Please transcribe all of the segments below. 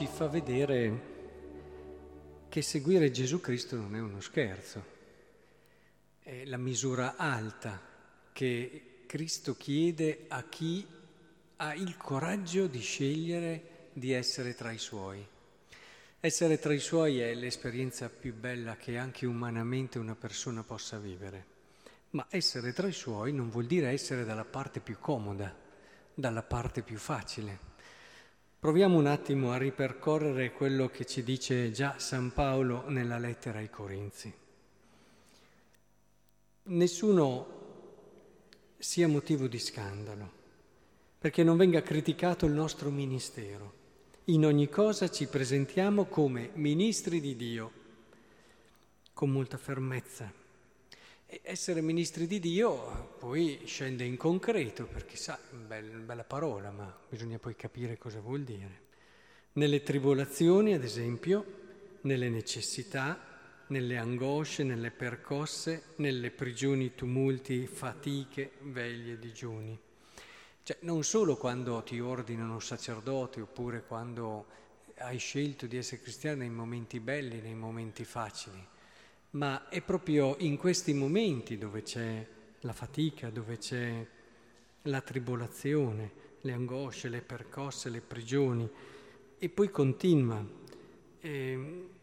ci fa vedere che seguire Gesù Cristo non è uno scherzo, è la misura alta che Cristo chiede a chi ha il coraggio di scegliere di essere tra i Suoi. Essere tra i Suoi è l'esperienza più bella che anche umanamente una persona possa vivere, ma essere tra i Suoi non vuol dire essere dalla parte più comoda, dalla parte più facile. Proviamo un attimo a ripercorrere quello che ci dice già San Paolo nella lettera ai Corinzi. Nessuno sia motivo di scandalo, perché non venga criticato il nostro ministero. In ogni cosa ci presentiamo come ministri di Dio, con molta fermezza. E essere ministri di Dio poi scende in concreto, perché sa, è una bella parola, ma bisogna poi capire cosa vuol dire. Nelle tribolazioni, ad esempio, nelle necessità, nelle angosce, nelle percosse, nelle prigioni, tumulti, fatiche, veglie, digiuni. Cioè, non solo quando ti ordinano sacerdoti, oppure quando hai scelto di essere cristiano nei momenti belli, nei momenti facili, ma è proprio in questi momenti dove c'è la fatica, dove c'è la tribolazione, le angosce, le percosse, le prigioni, e poi continua.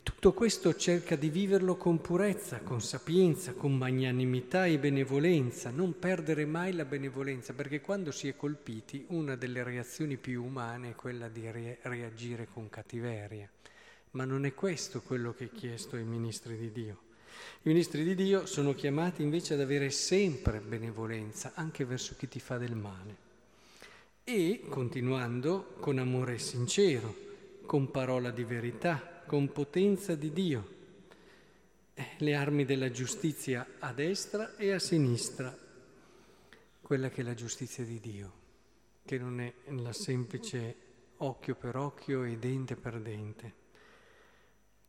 Tutto questo cerca di viverlo con purezza, con sapienza, con magnanimità e benevolenza, non perdere mai la benevolenza, perché quando si è colpiti una delle reazioni più umane è quella di reagire con cattiveria. Ma non è questo quello che è chiesto ai ministri di Dio. I ministri di Dio sono chiamati invece ad avere sempre benevolenza anche verso chi ti fa del male, e continuando con amore sincero, con parola di verità, con potenza di Dio, le armi della giustizia a destra e a sinistra, quella che è la giustizia di Dio, che non è la semplice occhio per occhio e dente per dente.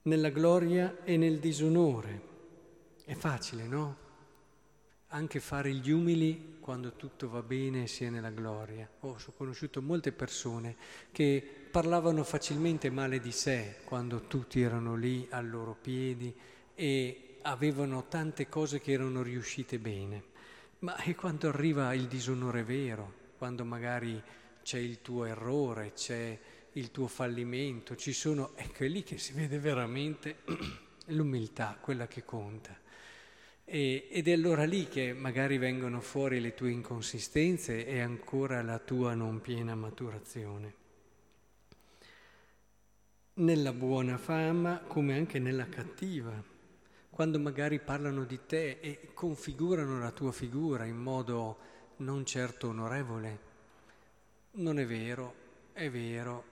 Nella gloria e nel disonore. È facile, no? Anche fare gli umili quando tutto va bene sia nella gloria. Ho conosciuto molte persone che parlavano facilmente male di sé quando tutti erano lì ai loro piedi e avevano tante cose che erano riuscite bene. Ma è quando arriva il disonore vero, quando magari c'è il tuo errore, c'è il tuo fallimento, ci sono, ecco, è lì che si vede veramente l'umiltà, quella che conta. Ed è allora lì che magari vengono fuori le tue inconsistenze e ancora la tua non piena maturazione. Nella buona fama, come anche nella cattiva, quando magari parlano di te e configurano la tua figura in modo non certo onorevole. Non è vero, è vero.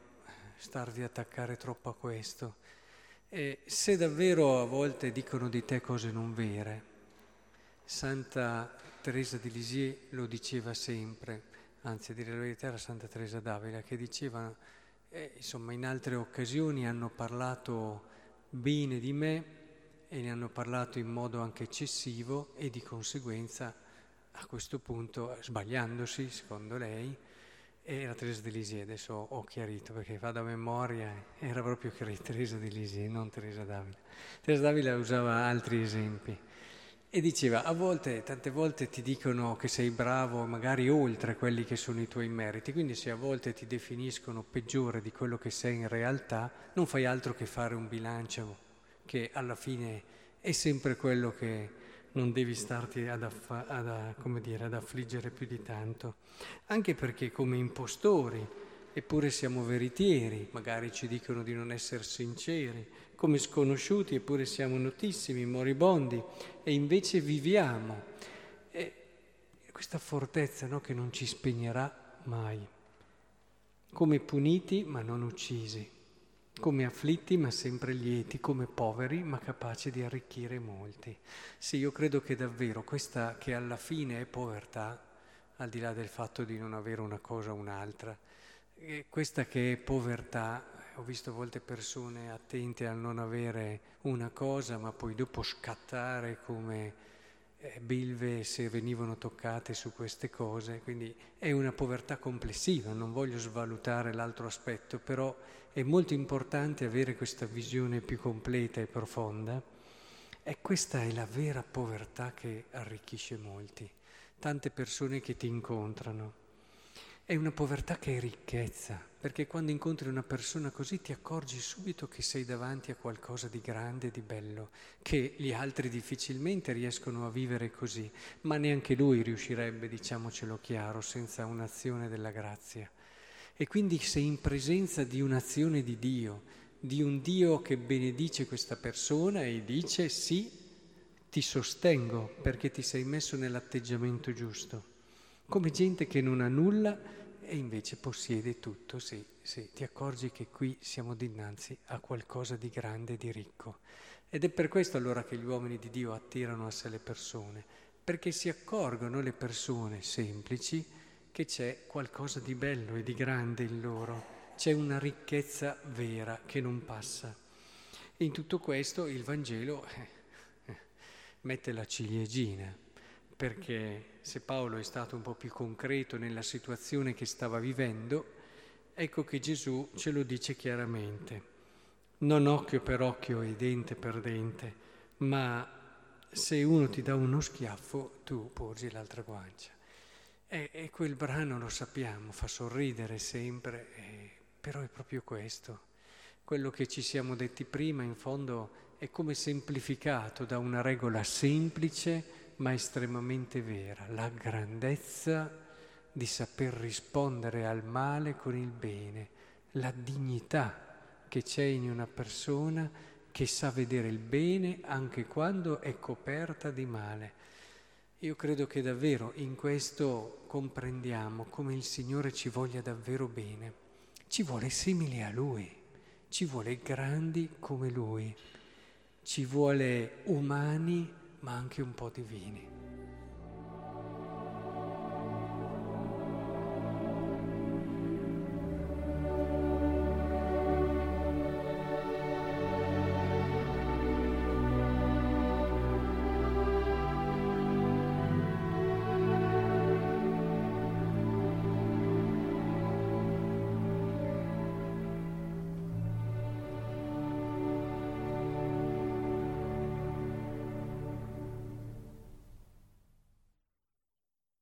Starvi a attaccare troppo a questo. E se davvero a volte dicono di te cose non vere, Santa Teresa di Lisieux lo diceva sempre, anzi a dire la verità era Santa Teresa d'Avila, che diceva, insomma in altre occasioni hanno parlato bene di me e ne hanno parlato in modo anche eccessivo, e di conseguenza a questo punto, sbagliandosi secondo lei, era Teresa di Lisieux, adesso ho chiarito perché vado a memoria, era proprio Teresa di Lisieux, non Teresa d'Avila. Teresa d'Avila usava altri esempi e diceva, a volte, tante volte ti dicono che sei bravo magari oltre quelli che sono i tuoi meriti, quindi se a volte ti definiscono peggiore di quello che sei in realtà, non fai altro che fare un bilancio che alla fine è sempre quello che... non devi starti ad affliggere più di tanto, anche perché come impostori, eppure siamo veritieri, magari ci dicono di non essere sinceri, come sconosciuti, eppure siamo notissimi, moribondi, e invece viviamo. E questa fortezza, no, che non ci spegnerà mai, come puniti ma non uccisi, come afflitti ma sempre lieti, come poveri ma capaci di arricchire molti. Sì, io credo che davvero questa che alla fine è povertà, al di là del fatto di non avere una cosa o un'altra, questa che è povertà, ho visto a volte persone attente a non avere una cosa ma poi dopo scattare come bilve se venivano toccate su queste cose, quindi è una povertà complessiva, non voglio svalutare l'altro aspetto, però è molto importante avere questa visione più completa e profonda, e questa è la vera povertà che arricchisce molti, tante persone che ti incontrano. È una povertà che è ricchezza, perché quando incontri una persona così ti accorgi subito che sei davanti a qualcosa di grande, di bello, che gli altri difficilmente riescono a vivere così, ma neanche lui riuscirebbe, diciamocelo chiaro, senza un'azione della grazia. E quindi sei in presenza di un'azione di Dio, di un Dio che benedice questa persona e dice sì, ti sostengo perché ti sei messo nell'atteggiamento giusto. Come gente che non ha nulla e invece possiede tutto, sì, ti accorgi che qui siamo dinanzi a qualcosa di grande, di ricco. Ed è per questo allora che gli uomini di Dio attirano a sé le persone, perché si accorgono le persone semplici che c'è qualcosa di bello e di grande in loro, c'è una ricchezza vera che non passa. E in tutto questo il Vangelo mette la ciliegina, perché se Paolo è stato un po' più concreto nella situazione che stava vivendo, ecco che Gesù ce lo dice chiaramente. Non occhio per occhio e dente per dente, ma se uno ti dà uno schiaffo, tu porgi l'altra guancia. E quel brano lo sappiamo, fa sorridere sempre, però è proprio questo. Quello che ci siamo detti prima, in fondo, è come semplificato da una regola semplice, ma estremamente vera, la grandezza di saper rispondere al male con il bene, la dignità che c'è in una persona che sa vedere il bene anche quando è coperta di male. Io credo che davvero in questo comprendiamo come il Signore ci voglia davvero bene, ci vuole simili a Lui, ci vuole grandi come Lui, ci vuole umani ma anche un po' divini.